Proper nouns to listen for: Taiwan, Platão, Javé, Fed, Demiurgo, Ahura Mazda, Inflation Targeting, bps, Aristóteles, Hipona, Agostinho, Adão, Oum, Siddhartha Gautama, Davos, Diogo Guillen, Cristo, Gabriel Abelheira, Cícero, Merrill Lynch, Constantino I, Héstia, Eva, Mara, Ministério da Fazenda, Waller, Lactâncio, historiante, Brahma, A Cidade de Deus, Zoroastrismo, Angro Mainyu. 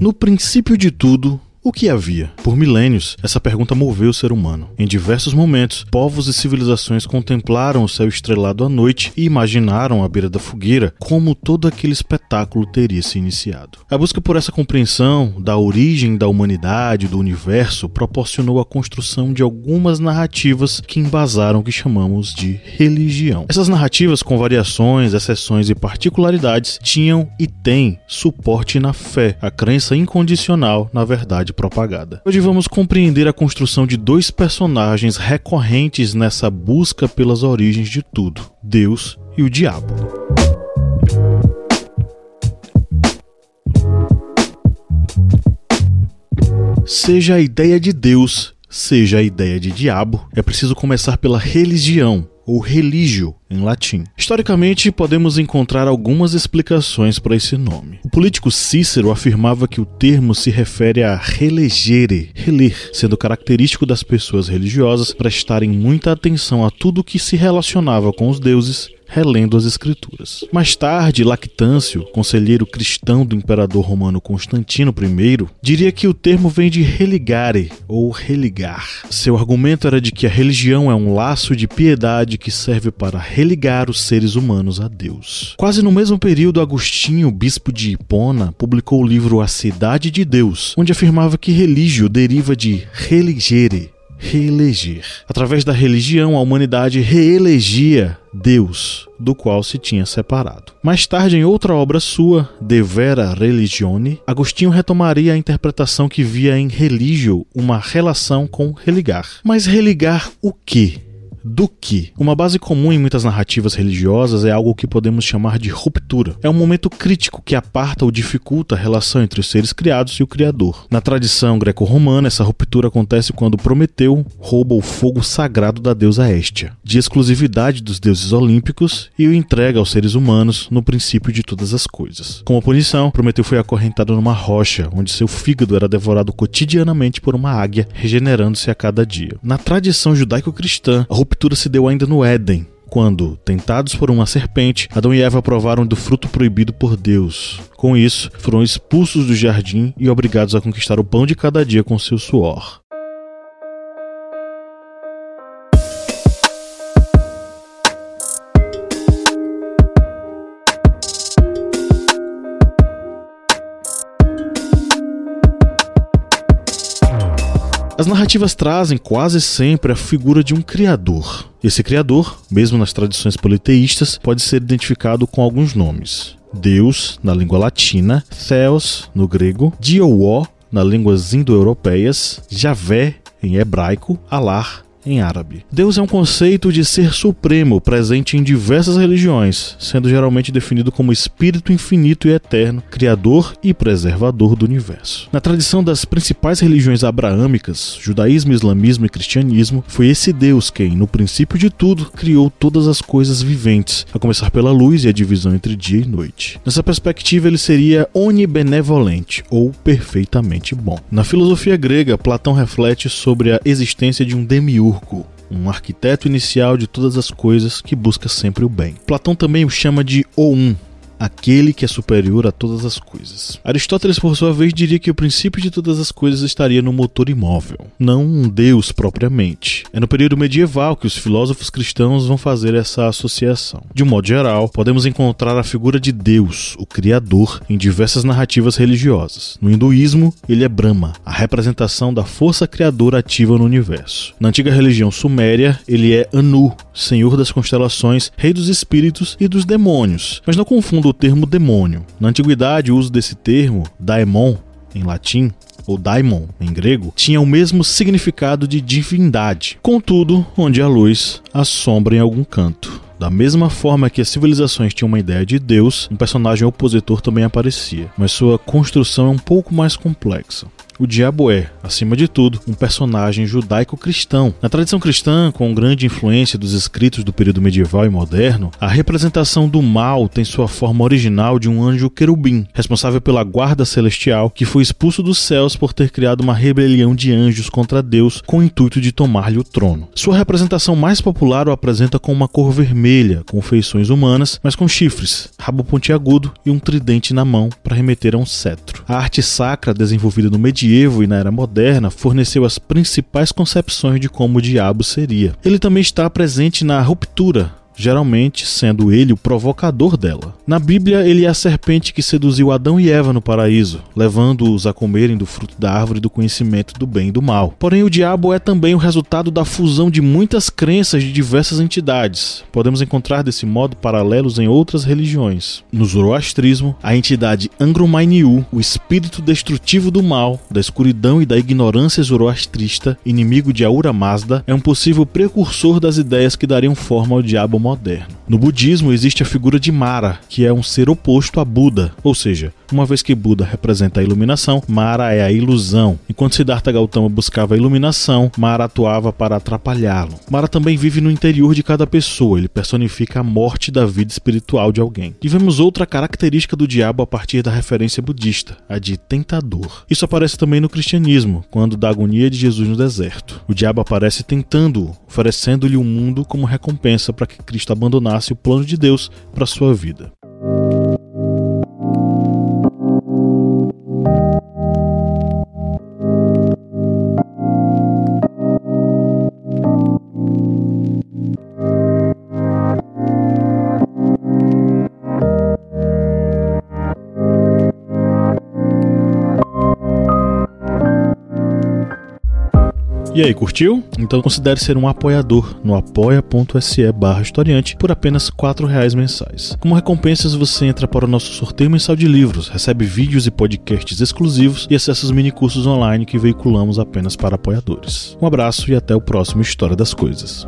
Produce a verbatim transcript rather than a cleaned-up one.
No princípio de tudo, o que havia? Por milênios, essa pergunta moveu o ser humano. Em diversos momentos, povos e civilizações contemplaram o céu estrelado à noite e imaginaram à beira da fogueira como todo aquele espetáculo teria se iniciado. A busca por essa compreensão da origem da humanidade, do universo, proporcionou a construção de algumas narrativas que embasaram o que chamamos de religião. Essas narrativas, com variações, exceções e particularidades, tinham e têm suporte na fé, a crença incondicional na verdade propagada. Hoje vamos compreender a construção de dois personagens recorrentes nessa busca pelas origens de tudo: Deus e o diabo. Seja a ideia de Deus, seja a ideia de diabo, é preciso começar pela religião, ou religio em latim. Historicamente, podemos encontrar algumas explicações para esse nome. O político Cícero afirmava que o termo se refere a relegere, reler, sendo característico das pessoas religiosas prestarem muita atenção a tudo que se relacionava com os deuses, relendo as escrituras. Mais tarde, Lactâncio, conselheiro cristão do imperador romano Constantino I, diria que o termo vem de religare, ou religar. Seu argumento era de que a religião é um laço de piedade que serve para religar os seres humanos a Deus. Quase no mesmo período, Agostinho, bispo de Hipona, publicou o livro A Cidade de Deus, onde afirmava que religio deriva de religere, reeleger. Através da religião, a humanidade reelegia Deus, do qual se tinha separado. Mais tarde, em outra obra sua, De Vera Religione, Agostinho retomaria a interpretação que via em religio uma relação com religar. Mas religar o quê? Do que? Uma base comum em muitas narrativas religiosas é algo que podemos chamar de ruptura. É um momento crítico que aparta ou dificulta a relação entre os seres criados e o Criador. Na tradição greco-romana, essa ruptura acontece quando Prometeu rouba o fogo sagrado da deusa Héstia, de exclusividade dos deuses olímpicos, e o entrega aos seres humanos no princípio de todas as coisas. Como punição, Prometeu foi acorrentado numa rocha, onde seu fígado era devorado cotidianamente por uma águia, regenerando-se a cada dia. Na tradição judaico-cristã, a A ruptura se deu ainda no Éden, quando, tentados por uma serpente, Adão e Eva provaram do fruto proibido por Deus. Com isso, foram expulsos do jardim e obrigados a conquistar o pão de cada dia com seu suor. As narrativas trazem quase sempre a figura de um criador. Esse criador, mesmo nas tradições politeístas, pode ser identificado com alguns nomes: Deus, na língua latina, Theos, no grego, Diowó, nas línguas indo-europeias, Javé, em hebraico, Alar, em árabe. Deus é um conceito de ser supremo, presente em diversas religiões, sendo geralmente definido como espírito infinito e eterno, criador e preservador do universo. Na tradição das principais religiões abraâmicas, judaísmo, islamismo e cristianismo, foi esse Deus quem, no princípio de tudo, criou todas as coisas viventes, a começar pela luz e a divisão entre dia e noite. Nessa perspectiva, ele seria onibenevolente, ou perfeitamente bom. Na filosofia grega, Platão reflete sobre a existência de um demiurgo, um arquiteto inicial de todas as coisas que busca sempre o bem. Platão também o chama de Oum, aquele que é superior a todas as coisas. Aristóteles, por sua vez, diria que o princípio de todas as coisas estaria no motor imóvel, não um deus propriamente. É no período medieval que os filósofos cristãos vão fazer essa associação. De um modo geral, podemos encontrar a figura de Deus, o Criador, em diversas narrativas religiosas. No hinduísmo, ele é Brahma, a representação da força criadora ativa no universo. Na antiga religião suméria, ele é Anu, senhor das constelações, rei dos espíritos e dos demônios. Mas não confunda o termo demônio. Na antiguidade, o uso desse termo, daemon, em latim, ou daimon, em grego, tinha o mesmo significado de divindade. Contudo, onde há luz, há sombra em algum canto. Da mesma forma que as civilizações tinham uma ideia de Deus, um personagem opositor também aparecia, mas sua construção é um pouco mais complexa. O diabo é, acima de tudo, um personagem judaico-cristão. Na tradição cristã, com grande influência dos escritos do período medieval e moderno, a representação do mal tem sua forma original de um anjo querubim, responsável pela guarda celestial, que foi expulso dos céus por ter criado uma rebelião de anjos contra Deus com o intuito de tomar-lhe o trono. Sua representação mais popular o apresenta com uma cor vermelha, com feições humanas, mas com chifres, rabo pontiagudo e um tridente na mão para remeter a um cetro. A arte sacra desenvolvida no medievo e na era moderna forneceu as principais concepções de como o diabo seria. Ele também está presente na ruptura, geralmente sendo ele o provocador dela. Na Bíblia, ele é a serpente que seduziu Adão e Eva no paraíso, levando-os a comerem do fruto da árvore do conhecimento do bem e do mal. Porém, o diabo é também o resultado da fusão de muitas crenças de diversas entidades. Podemos encontrar desse modo paralelos em outras religiões. No Zoroastrismo, a entidade Angro Mainyu, o espírito destrutivo do mal, da escuridão e da ignorância zoroastrista, inimigo de Ahura Mazda, é um possível precursor das ideias que dariam forma ao diabo moderno. No budismo existe a figura de Mara, que é um ser oposto a Buda, ou seja, uma vez que Buda representa a iluminação, Mara é a ilusão. Enquanto Siddhartha Gautama buscava a iluminação, Mara atuava para atrapalhá-lo. Mara também vive no interior de cada pessoa, ele personifica a morte da vida espiritual de alguém. E vemos outra característica do diabo a partir da referência budista, a de tentador. Isso aparece também no cristianismo, quando da agonia de Jesus no deserto. O diabo aparece tentando-o, oferecendo-lhe o mundo como recompensa para que Cristo abandonasse o plano de Deus para sua vida. E aí, curtiu? Então considere ser um apoiador no apoia.se barra historiante por apenas quatro reais mensais. Como recompensas, você entra para o nosso sorteio mensal de livros, recebe vídeos e podcasts exclusivos e acessa os minicursos online que veiculamos apenas para apoiadores. Um abraço e até o próximo História das Coisas.